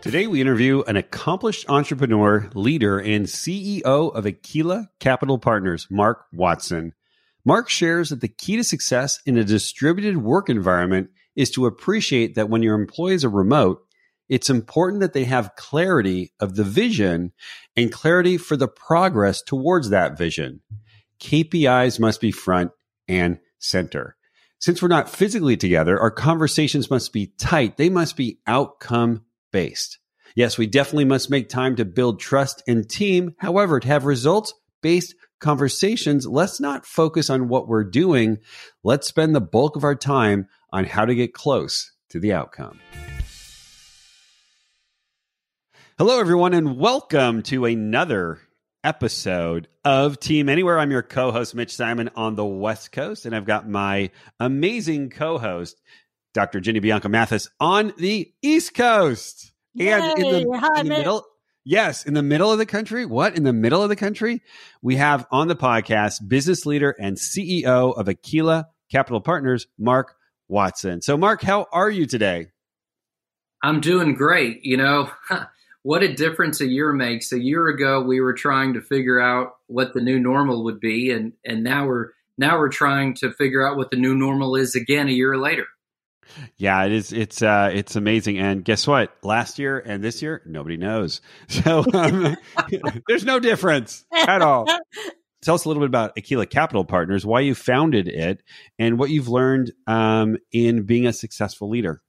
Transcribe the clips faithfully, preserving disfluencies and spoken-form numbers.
Today, we interview an accomplished entrepreneur, leader, and C E O of Aquila Capital Partners, Mark Watson. Mark shares that the key to success in a distributed work environment is to appreciate that when your employees are remote, it's important that they have clarity of the vision and clarity for the progress towards that vision. K P Is must be front and center. Since we're not physically together, our conversations must be tight. They must be outcome-based. Yes, we definitely must make time to build trust and team. However, to have results-based conversations, let's not focus on what we're doing. Let's spend the bulk of our time on how to get close to the outcome. Hello, everyone, and welcome to another episode of Team Anywhere. I'm your co-host, Mitch Simon, on the West Coast, and I've got my amazing co-host, Doctor Ginny Bianco-Mathis, on the East Coast. Yay, and in the, hi, in the middle, yes, in the middle of the country. What? In the middle of the country? We have on the podcast business leader and C E O of Aquila Capital Partners, Mark Watson. So, Mark, how are you today? I'm doing great. You know, what a difference a year makes. A year ago, we were trying to figure out what the new normal would be, and and now we're now we're trying to figure out what the new normal is again a year later. Yeah, it is. It's uh, it's amazing. And guess what? Last year and this year, nobody knows. So um, there's no difference at all. Tell us a little bit about Aquila Capital Partners, why you founded it, and what you've learned um, in being a successful leader.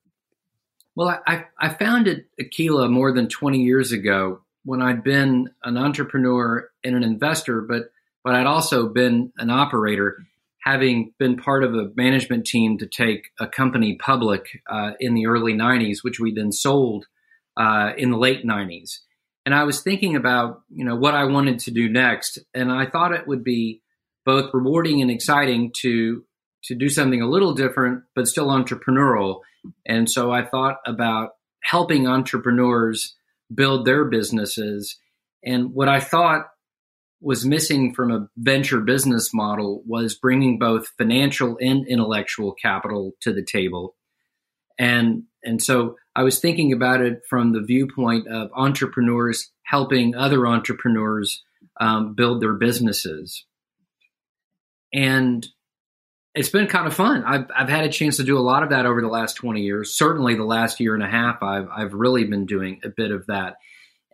Well, I, I founded Aquila more than twenty years ago when I'd been an entrepreneur and an investor, but but I'd also been an operator, having been part of a management team to take a company public uh, in the early nineties, which we then sold uh, in the late nineties. And I was thinking about, you know, what I wanted to do next. And I thought it would be both rewarding and exciting to, to do something a little different, but still entrepreneurial. And so I thought about helping entrepreneurs build their businesses. And what I thought was missing from a venture business model was bringing both financial and intellectual capital to the table. And and so I was thinking about it from the viewpoint of entrepreneurs helping other entrepreneurs um, build their businesses. And it's been kind of fun. I've I've had a chance to do a lot of that over the last twenty years. Certainly the last year and a half, I've I've really been doing a bit of that.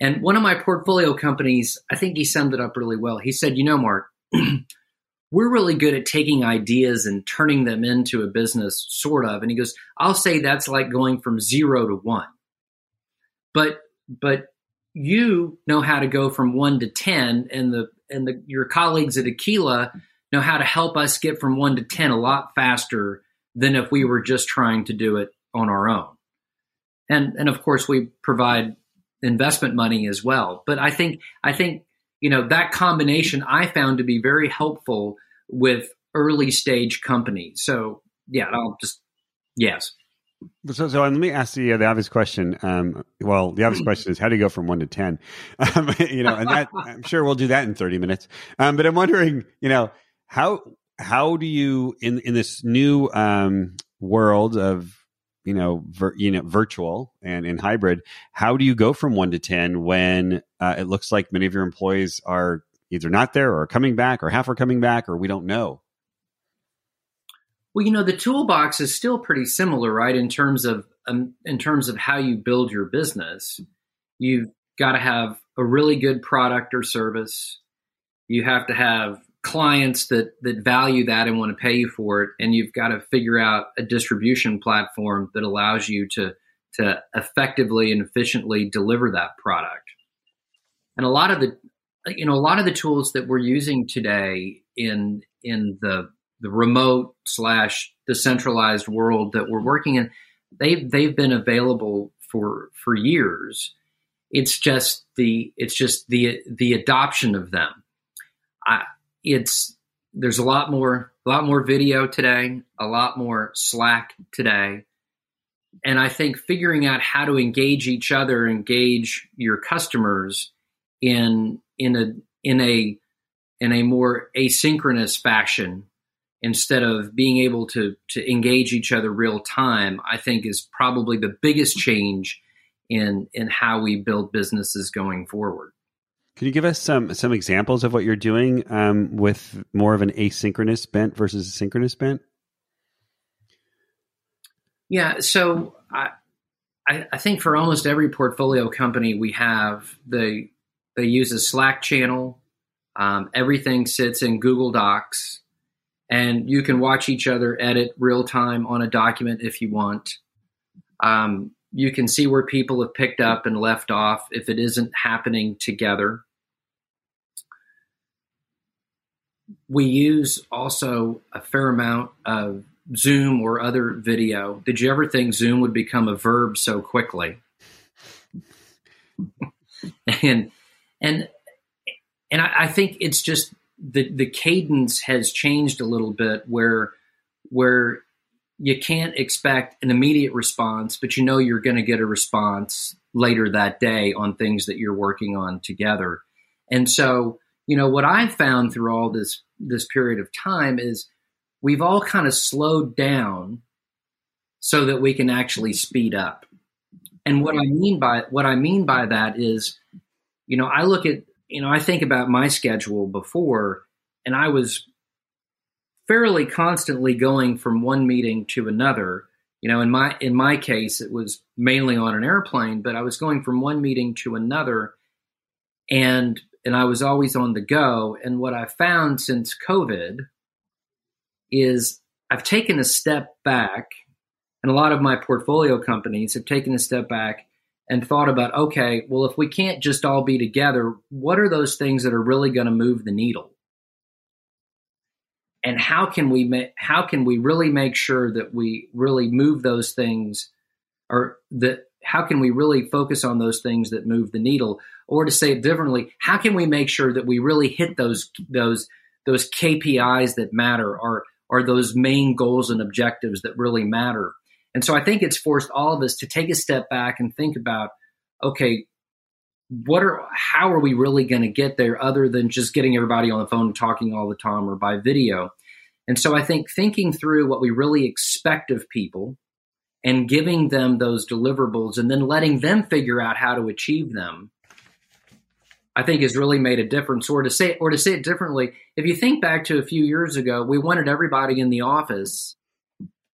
And one of my portfolio companies, I think he summed it up really well. He said, you know, Mark, we're really good at taking ideas and turning them into a business, sort of. And he goes, I'll say that's like going from zero to one. But but you know how to go from one to ten, and the and the your colleagues at Aquila know how to help us get from one to ten a lot faster than if we were just trying to do it on our own. And and of course we provide investment money as well. But I think, I think, you know, that combination I found to be very helpful with early stage companies. So yeah, I'll just, yes. So, so let me ask the, uh, the obvious question. Um, well, the obvious question is, how do you go from one to ten? Um, you know, and that, I'm sure we'll do that in thirty minutes. Um, but I'm wondering, you know, how, how do you, in, in this new um, world of, you know, vir- you know, virtual and in hybrid, how do you go from one to ten when uh, it looks like many of your employees are either not there or coming back, or half are coming back, or we don't know? Well, you know, the toolbox is still pretty similar, right? In terms of, um, in terms of how you build your business, you've got to have a really good product or service. You have to have clients that that value that and want to pay you for it, and you've got to figure out a distribution platform that allows you to to effectively and efficiently deliver that product. And a lot of the you know a lot of the tools that we're using today in in the the remote slash decentralized world that we're working in, they've they've been available for for years. It's just the it's just the the adoption of them. I, it's there's a lot more a lot more video today, a lot more Slack today, and I think figuring out how to engage each other, engage your customers in in a in a in a more asynchronous fashion instead of being able to to engage each other real time, I think is probably the biggest change in in how we build businesses going forward. Could you give us some some examples of what you're doing um, with more of an asynchronous bent versus a synchronous bent? Yeah, so I I think for almost every portfolio company we have, they they use a Slack channel. Um, everything sits in Google Docs, and you can watch each other edit real time on a document if you want. Um, You can see where people have picked up and left off if it isn't happening together. We use also a fair amount of Zoom or other video. Did you ever think Zoom would become a verb so quickly? and and and I, I think it's just the the cadence has changed a little bit where where. You can't expect an immediate response, but you know you're going to get a response later that day on things that you're working on together. And so, you know, what I've found through all this this period of time is we've all kind of slowed down so that we can actually speed up. And what I mean by what I mean by that is, you know, I look at, you know, I think about my schedule before, and I was fairly constantly going from one meeting to another. You know, in my in my case, it was mainly on an airplane, but I was going from one meeting to another, and and I was always on the go. And what I found since COVID is I've taken a step back, and a lot of my portfolio companies have taken a step back and thought about, okay, well, if we can't just all be together, what are those things that are really going to move the needle? And how can we ma- how can we really make sure that we really move those things, or that how can we really focus on those things that move the needle? Or to say it differently, how can we make sure that we really hit those those those K P Is that matter, or or those main goals and objectives that really matter? And so I think it's forced all of us to take a step back and think about, okay, What are how are we really going to get there other than just getting everybody on the phone and talking all the time or by video? And so I think thinking through what we really expect of people and giving them those deliverables and then letting them figure out how to achieve them, I think has really made a difference. Or to say or to say it differently, if you think back to a few years ago, we wanted everybody in the office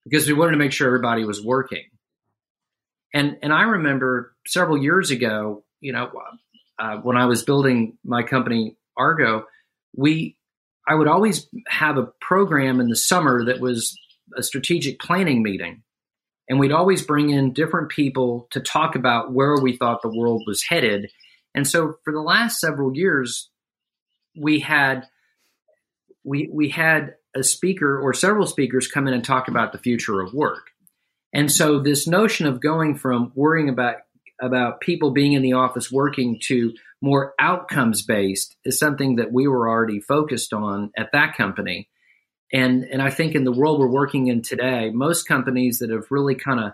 because we wanted to make sure everybody was working. And and I remember several years ago, you know, uh, when I was building my company, Argo, we, I would always have a program in the summer that was a strategic planning meeting. And we'd always bring in different people to talk about where we thought the world was headed. And so for the last several years, we had, we, we had a speaker or several speakers come in and talk about the future of work. And so this notion of going from worrying about about people being in the office working to more outcomes-based is something that we were already focused on at that company. And and I think in the world we're working in today, most companies that have really kind of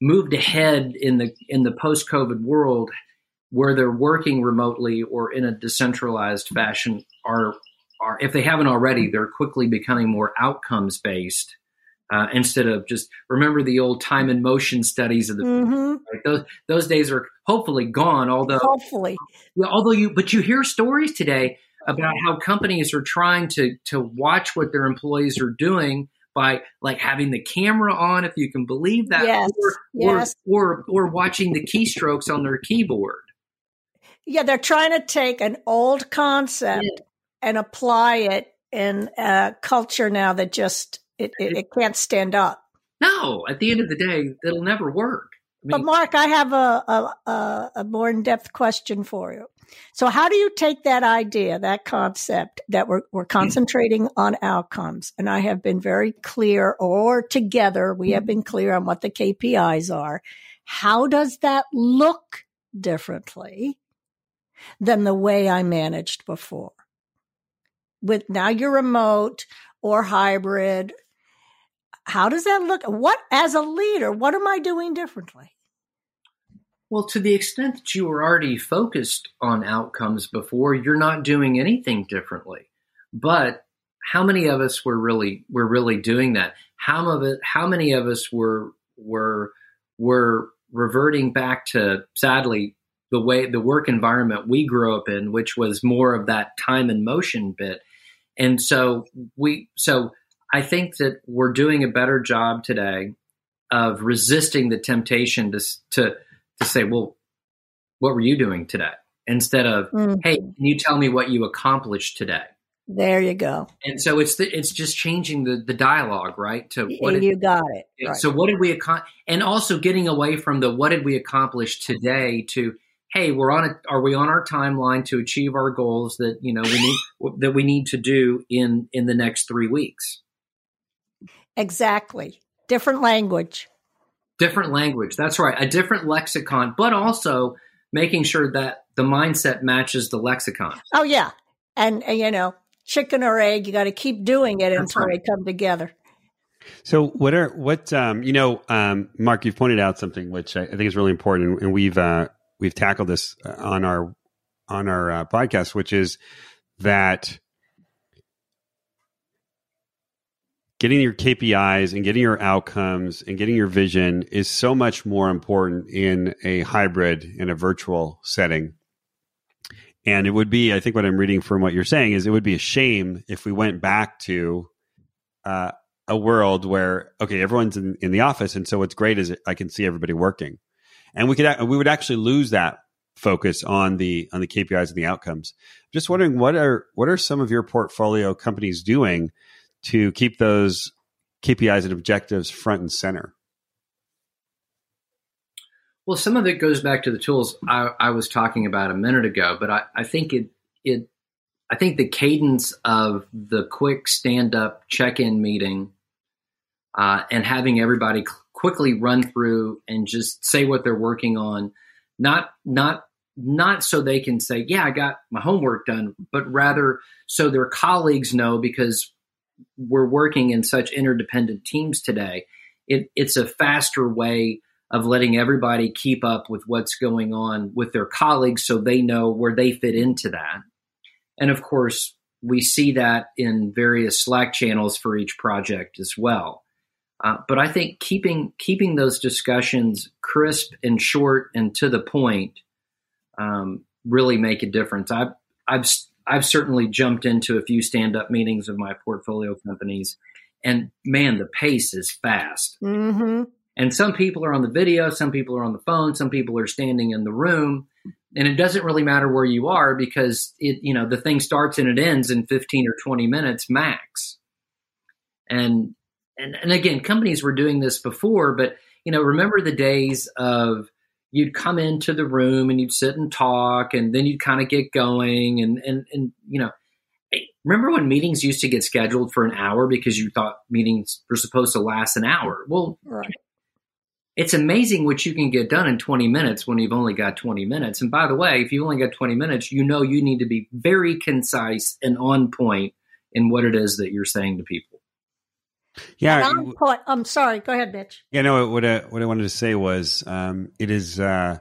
moved ahead in the in the post-COVID world where they're working remotely or in a decentralized fashion are, are if they haven't already, they're quickly becoming more outcomes-based. Uh, instead of just remember the old time and motion studies of the mm-hmm. right? those those days are hopefully gone. Although hopefully, although you but you hear stories today about how companies are trying to to watch what their employees are doing by like having the camera on, if you can believe that, yes. Or, yes. or or or watching the keystrokes on their keyboard. Yeah, they're trying to take an old concept yeah. and apply it in a culture now that just. It, it it can't stand up. No, at the end of the day, it'll never work. I mean, but Mark, I have a, a, a more in-depth question for you. So how do you take that idea, that concept that we're, we're concentrating on outcomes? And I have been very clear, or together we have been clear on what the K P Is are. How does that look differently than the way I managed before? With now you're remote or hybrid. How does that look? What, as a leader, what am I doing differently? Well, to the extent that you were already focused on outcomes before, you're not doing anything differently. But how many of us were really were really doing that? How of it? How many of us were were were reverting back to, sadly, the way the work environment we grew up in, which was more of that time and motion bit? And so we so I think that we're doing a better job today of resisting the temptation to to. to say, well, what were you doing today? Instead of, mm. hey, can you tell me what you accomplished today? There you go. And so it's the, it's just changing the, the dialogue, right? To what did, you got it. Right. So what did we accomplish? And also getting away from the what did we accomplish today to, hey, we're on a, are we on our timeline to achieve our goals that you know we need that we need to do in in the next three weeks? Exactly. Different language. Different language. That's right. A different lexicon, but also making sure that the mindset matches the lexicon. Oh, yeah. And, and you know, chicken or egg, you got to keep doing it until right. they come together. So what are, what, um, you know, um, Mark, you've pointed out something, which I, I think is really important. And we've, uh, we've tackled this on our, on our uh, podcast, which is that getting your K P Is and getting your outcomes and getting your vision is so much more important in a hybrid, in a virtual setting. And it would be, I think what I'm reading from what you're saying is it would be a shame if we went back to uh, a world where, okay, everyone's in, in the office. And so what's great is I can see everybody working, and we could, we would actually lose that focus on the, on the K P Is and the outcomes. Just wondering what are, what are some of your portfolio companies doing to keep those K P Is and objectives front and center? Well, some of it goes back to the tools I, I was talking about a minute ago, but I, I think it, it, I think the cadence of the quick stand-up check-in meeting uh, and having everybody c- quickly run through and just say what they're working on, not not. Not so they can say, yeah, I got my homework done, but rather so their colleagues know, because we're working in such interdependent teams today. It, it's a faster way of letting everybody keep up with what's going on with their colleagues so they know where they fit into that. And of course, we see that in various Slack channels for each project as well. Uh, but I think keeping keeping those discussions crisp and short and to the point um, really make a difference. I've, I've I've certainly jumped into a few stand-up meetings of my portfolio companies, and man, the pace is fast. Mm-hmm. And some people are on the video, some people are on the phone, some people are standing in the room, and it doesn't really matter where you are, because it, you know, the thing starts and it ends in fifteen or twenty minutes max. And, and, and again, companies were doing this before, but you know, remember the days of, you'd come into the room and you'd sit and talk, and then you'd kind of get going. And, and, and, you know, remember when meetings used to get scheduled for an hour because you thought meetings were supposed to last an hour? Well, right. It's amazing what you can get done in twenty minutes when you've only got twenty minutes. And by the way, if you only got twenty minutes, you know, you need to be very concise and on point in what it is that you're saying to people. Yeah, I'm, I'm sorry. Go ahead, Mitch. Yeah, no. What I what I wanted to say was, um, it is uh,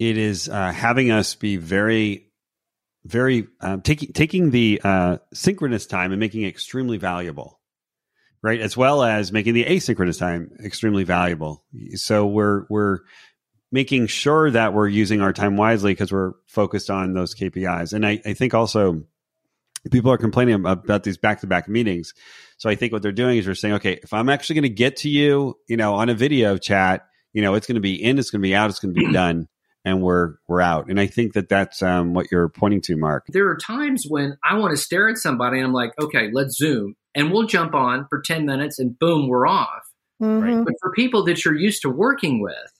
it is uh, having us be very, very um, taking taking the uh, synchronous time and making it extremely valuable, right? As well as making the asynchronous time extremely valuable. So we're we're making sure that we're using our time wisely because we're focused on those K P Is, and I, I think also. People are complaining about these back-to-back meetings. So I think what they're doing is they're saying, okay, if I'm actually going to get to you, you know, on a video chat, you know, it's going to be in, it's going to be out, it's going to be done, and we're we're out. And I think that that's um, what you're pointing to, Mark. There are times when I want to stare at somebody and I'm like, okay, let's Zoom. And we'll jump on for ten minutes and boom, we're off. Mm-hmm. Right? But for people that you're used to working with,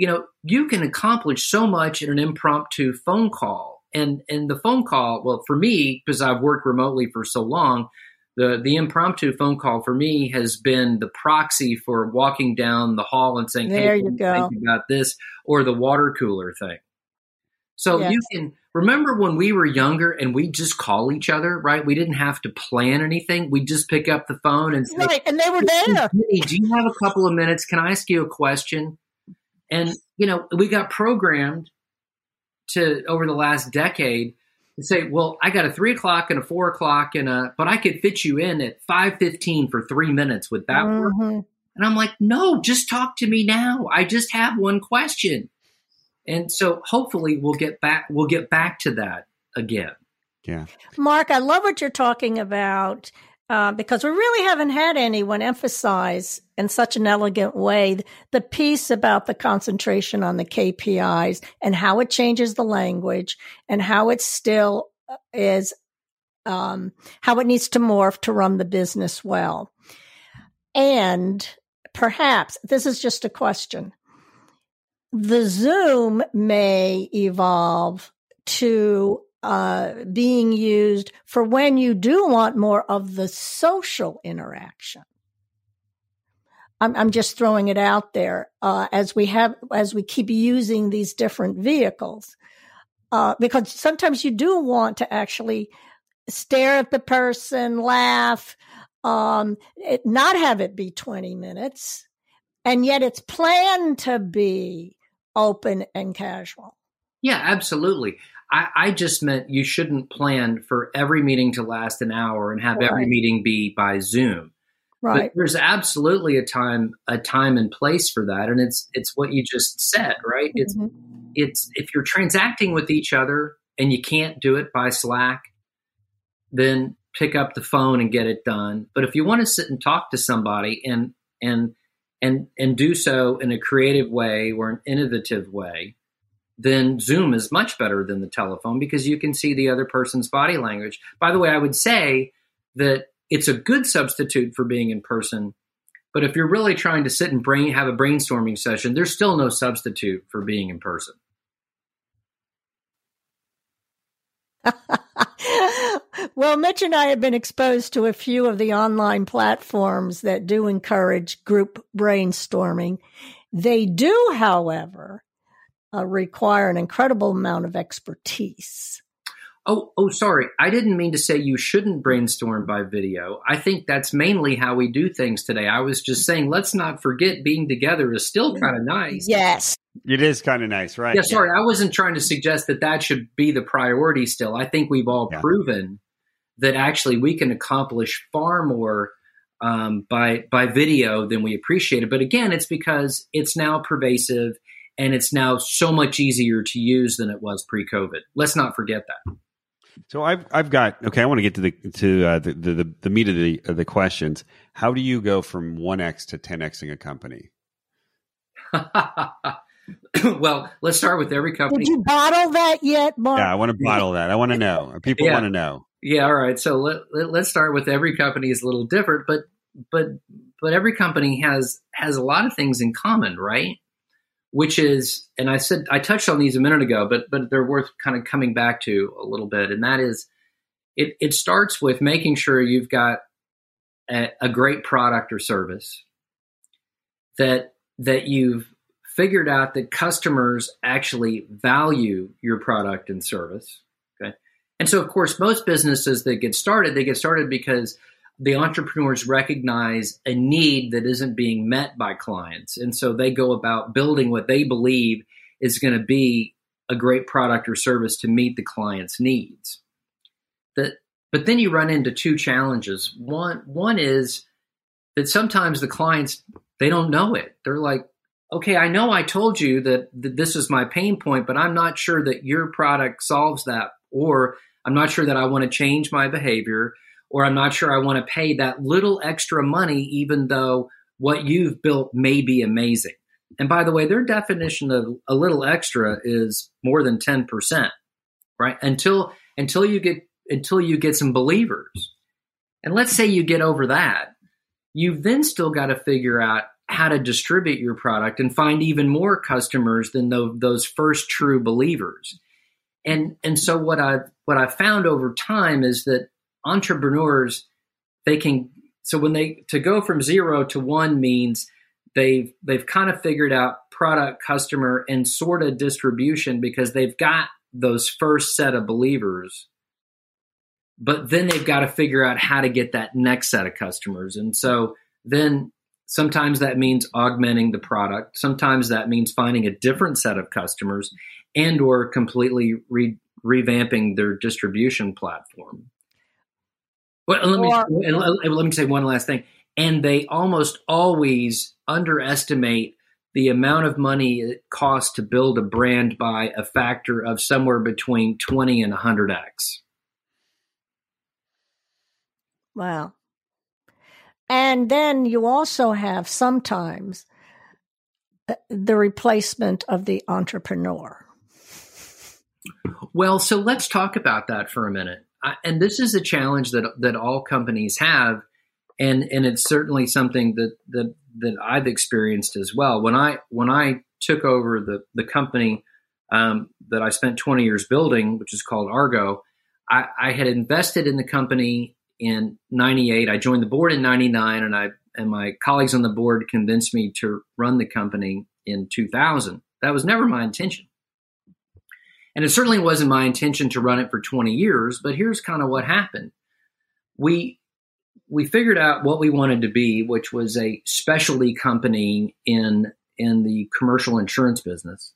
you know, you can accomplish so much in an impromptu phone call. And and the phone call, well, for me, because I've worked remotely for so long, the the impromptu phone call for me has been the proxy for walking down the hall and saying, there hey, you go. Think about this, or the water cooler thing. So yes. You can remember when we were younger and we just call each other, right? We didn't have to plan anything. We just pick up the phone and say, right, and they were there. Hey, do you have a couple of minutes? Can I ask you a question? And, you know, we got programmed to over the last decade to say, well, I got a three o'clock and a four o'clock and a, but I could fit you in at five fifteen for three minutes with that mm-hmm. work. And I'm like, no, just talk to me now. I just have one question. And so hopefully we'll get back we'll get back to that again. Yeah. Mark, I love what you're talking about uh, because we really haven't had anyone emphasize in such an elegant way the piece about the concentration on the K P Is and how it changes the language and how it still is, um, how it needs to morph to run the business well. And perhaps, this is just a question, the Zoom may evolve to uh, being used for when you do want more of the social interaction. I'm, I'm just throwing it out there uh, as we have, as we keep using these different vehicles, uh, because sometimes you do want to actually stare at the person, laugh, um, it, not have it be twenty minutes, and yet it's planned to be open and casual. Yeah, absolutely. I, I just meant you shouldn't plan for every meeting to last an hour and have right. every meeting be by Zoom. Right. But there's absolutely a time, a time and place for that, and it's it's what you just said, right? It's mm-hmm. it's if you're transacting with each other and you can't do it by Slack, then pick up the phone and get it done. But if you want to sit and talk to somebody and and And and do so in a creative way or an innovative way, then Zoom is much better than the telephone because you can see the other person's body language. By the way, I would say that it's a good substitute for being in person, but if you're really trying to sit and brain have a brainstorming session, there's still no substitute for being in person. Well, Mitch and I have been exposed to a few of the online platforms that do encourage group brainstorming. They do, however, uh, require an incredible amount of expertise. Oh, oh, sorry. I didn't mean to say you shouldn't brainstorm by video. I think that's mainly how we do things today. I was just saying, let's not forget being together is still kind of nice. Yes. It is kind of nice, right? Yeah, sorry. Yeah. I wasn't trying to suggest that that should be the priority still. I think we've all yeah. proven that actually we can accomplish far more um, by by video than we appreciate it. But again, it's because it's now pervasive and it's now so much easier to use than it was pre-COVID. Let's not forget that. So I've I've got okay. I want to get to the to uh, the, the the meat of the of the questions. How do you go from one x to ten xing a company? Well, let's start with every company. Did you bottle that yet, Mark? Yeah, I want to bottle that. I want to know. People yeah. want to know. Yeah, all right. So let, let, let's start with every company is a little different, but but but every company has has a lot of things in common, right? Which is, and I said I touched on these a minute ago, but but they're worth kind of coming back to a little bit, and that is, it it starts with making sure you've got a, a great product or service that that you've figured out that customers actually value your product and service. Okay. And so, of course, most businesses that get started, they get started because the entrepreneurs recognize a need that isn't being met by clients. And so they go about building what they believe is going to be a great product or service to meet the client's needs. That, but then you run into two challenges. One, one is that sometimes the clients, they don't know it. They're like, okay, I know I told you that, that this is my pain point, but I'm not sure that your product solves that, or I'm not sure that I want to change my behavior, or I'm not sure I want to pay that little extra money, even though what you've built may be amazing. And by the way, their definition of a little extra is more than ten percent, right? Until until you get until you get some believers. And let's say you get over that, you've then still got to figure out how to distribute your product and find even more customers than the, those first true believers. And and so what I what I found over time is that entrepreneurs, they can so when they to go from zero to one means they've they've kind of figured out product, customer, and sort of distribution because they've got those first set of believers. But then they've got to figure out how to get that next set of customers. And so then sometimes that means augmenting the product. Sometimes that means finding a different set of customers and or completely re- revamping their distribution platform. Well, let me, let me say one last thing. And they almost always underestimate the amount of money it costs to build a brand by a factor of somewhere between twenty and one hundred x. Wow. And then you also have sometimes the replacement of the entrepreneur. Well, so let's talk about that for a minute. I, and this is a challenge that that all companies have, and and it's certainly something that that that I've experienced as well. When I when I took over the the company um, that I spent twenty years building, which is called Argo, I, I had invested in the company. In ninety-eight, I joined the board in ninety-nine, and I and my colleagues on the board convinced me to run the company in two thousand. That was never my intention. And it certainly wasn't my intention to run it for twenty years, but here's kind of what happened. We we figured out what we wanted to be, which was a specialty company in in the commercial insurance business.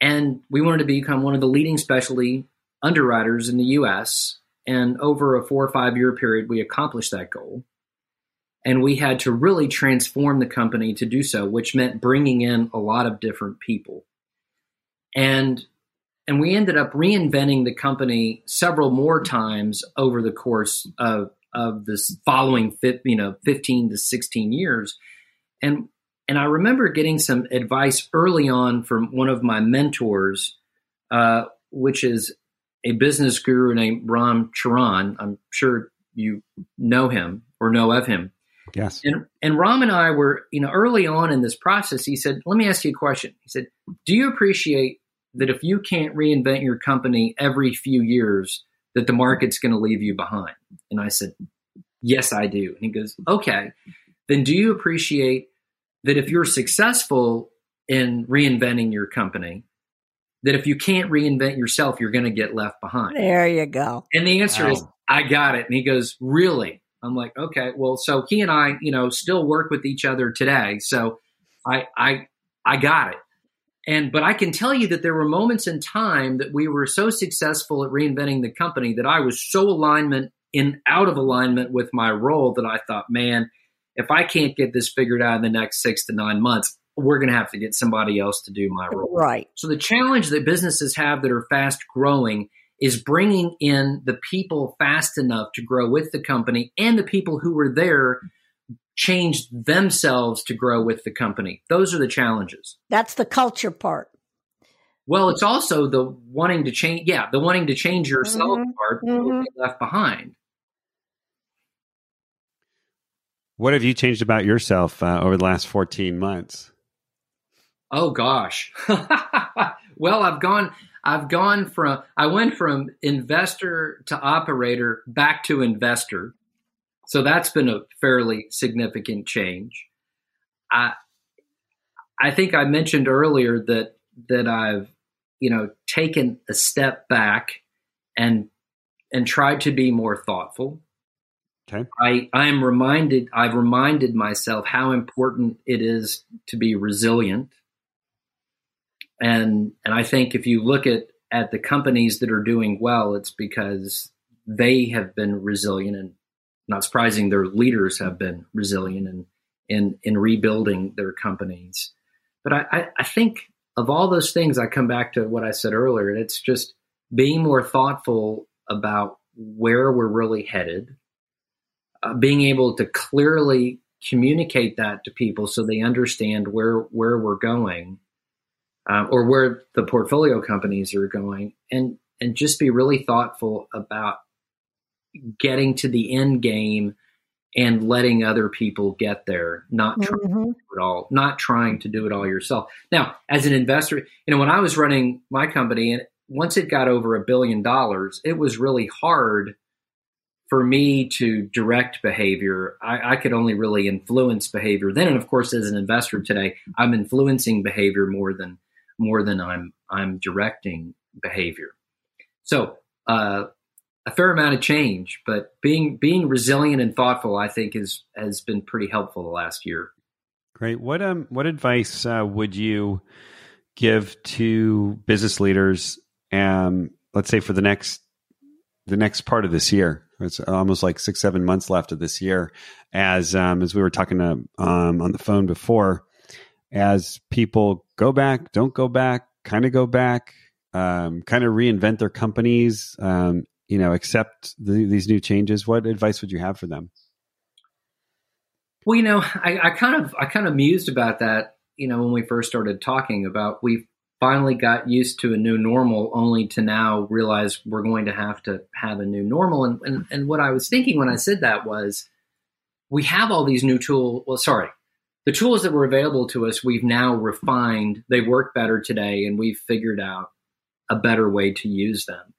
And we wanted to become one of the leading specialty underwriters in the U S, and over a four or five year period, we accomplished that goal. And we had to really transform the company to do so, which meant bringing in a lot of different people. And, and we ended up reinventing the company several more times over the course of, of this following you know, fifteen to sixteen years. And, and I remember getting some advice early on from one of my mentors, uh, which is a business guru named Ram Charan. I'm sure you know him or know of him. Yes. And, and Ram and I were, you know, early on in this process, he said, let me ask you a question. He said, do you appreciate that if you can't reinvent your company every few years, that the market's going to leave you behind? And I said, yes, I do. And he goes, okay, then do you appreciate that if you're successful in reinventing your company, that if you can't reinvent yourself, you're going to get left behind? There you go. And the answer wow. is, I got it. And he goes, really? I'm like, okay, well, so he and I, you know, still work with each other today. So I, I, I got it. And, but I can tell you that there were moments in time that we were so successful at reinventing the company that I was so alignment in out of alignment with my role that I thought, man, if I can't get this figured out in the next six to nine months, we're going to have to get somebody else to do my role. Right. So the challenge that businesses have that are fast growing is bringing in the people fast enough to grow with the company, and the people who were there changed themselves to grow with the company. Those are the challenges. That's the culture part. Well, it's also the wanting to change. Yeah. The wanting to change yourself mm-hmm. part mm-hmm. be left behind. What have you changed about yourself uh, over the last fourteen months? Oh gosh. Well, I've gone, I've gone from, I went from investor to operator back to investor. So that's been a fairly significant change. I, I think I mentioned earlier that, that I've, you know, taken a step back and, and tried to be more thoughtful. Okay. I, I am reminded, I've reminded myself how important it is to be resilient. And and I think if you look at, at the companies that are doing well, it's because they have been resilient, and not surprising, their leaders have been resilient in, in, in rebuilding their companies. But I, I, I think of all those things, I come back to what I said earlier. It's just being more thoughtful about where we're really headed, uh, being able to clearly communicate that to people so they understand where where we're going. Um, or where the portfolio companies are going, and and just be really thoughtful about getting to the end game and letting other people get there, not trying mm-hmm. to do it all, not trying to do it all yourself. Now, as an investor, you know, when I was running my company, and once it got over a billion dollars, it was really hard for me to direct behavior. I, I could only really influence behavior then. And of course, as an investor today, I'm influencing behavior more than more than I'm I'm directing behavior. So uh, a fair amount of change, but being being resilient and thoughtful, I think, is has been pretty helpful the last year. Great. What um what advice uh, would you give to business leaders? Um, let's say for the next the next part of this year. It's almost like six, seven months left of this year. As um, as we were talking to, um, on the phone before, as people go back, don't go back, kind of go back, um, kind of reinvent their companies, um, you know, accept the, these new changes. What advice would you have for them? Well, you know, I, I kind of I kind of mused about that. You know, when we first started talking about, we finally got used to a new normal, only to now realize we're going to have to have a new normal. And, and, and what I was thinking when I said that was, we have all these new tools. Well, sorry, the tools that were available to us, we've now refined. They work better today, and we've figured out a better way to use them.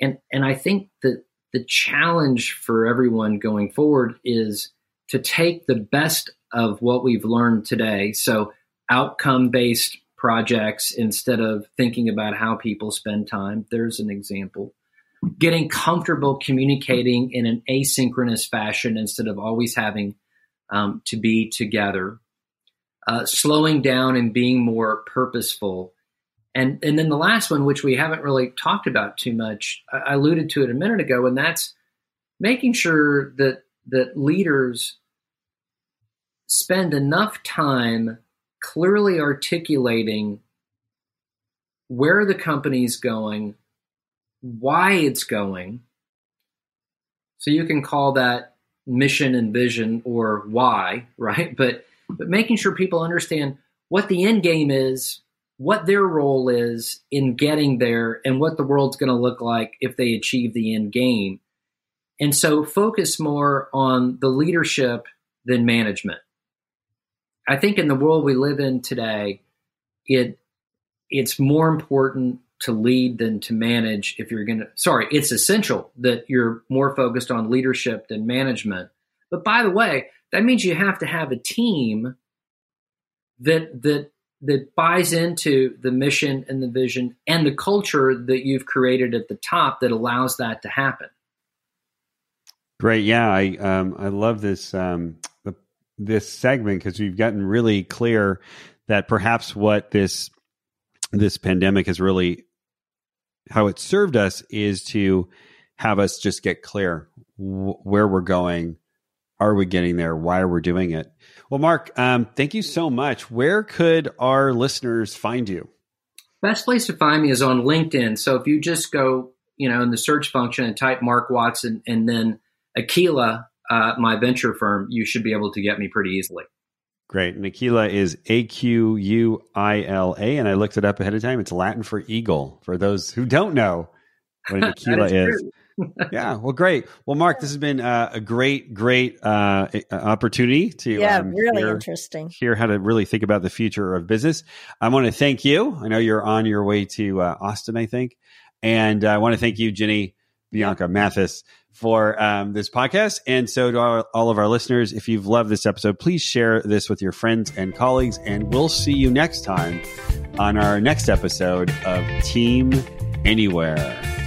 And, and I think that the challenge for everyone going forward is to take the best of what we've learned today. So outcome-based projects instead of thinking about how people spend time. There's an example. Getting comfortable communicating in an asynchronous fashion instead of always having um, to be together. Uh, slowing down and being more purposeful. And and then the last one, which we haven't really talked about too much, I alluded to it a minute ago, and that's making sure that that leaders spend enough time clearly articulating where the company's going, why it's going. So you can call that mission and vision or why, right? But but making sure people understand what the end game is, what their role is in getting there, and what the world's going to look like if they achieve the end game. And so focus more on the leadership than management. I think in the world we live in today, it it's more important to lead than to manage. If you're going to, sorry, it's essential that you're more focused on leadership than management. But by the way, that means you have to have a team that that that buys into the mission and the vision and the culture that you've created at the top that allows that to happen. Great, yeah, I um, I love this. Um... this segment, because we've gotten really clear that perhaps what this this pandemic has really, how it served us is to have us just get clear wh- where we're going, are we getting there, why are we doing it. Well, Mark, um, thank you so much. Where could our listeners find you? Best place to find me is on LinkedIn. So if you just go, you know, in the search function and type Mark Watson and then Aquila, Uh, my venture firm, you should be able to get me pretty easily. Great. And Aquila is A Q U I L A. And I looked it up ahead of time. It's Latin for eagle, for those who don't know what an Aquila is. Yeah. Well, great. Well, Mark, this has been uh, a great, great uh, opportunity to yeah, um, really hear, interesting. hear how to really think about the future of business. I want to thank you. I know you're on your way to uh, Austin, I think. And I want to thank you, Jenny Bianca Mathis, for um, this podcast. And so to all, all of our listeners, if you've loved this episode, please share this with your friends and colleagues, and we'll see you next time on our next episode of Team Anywhere.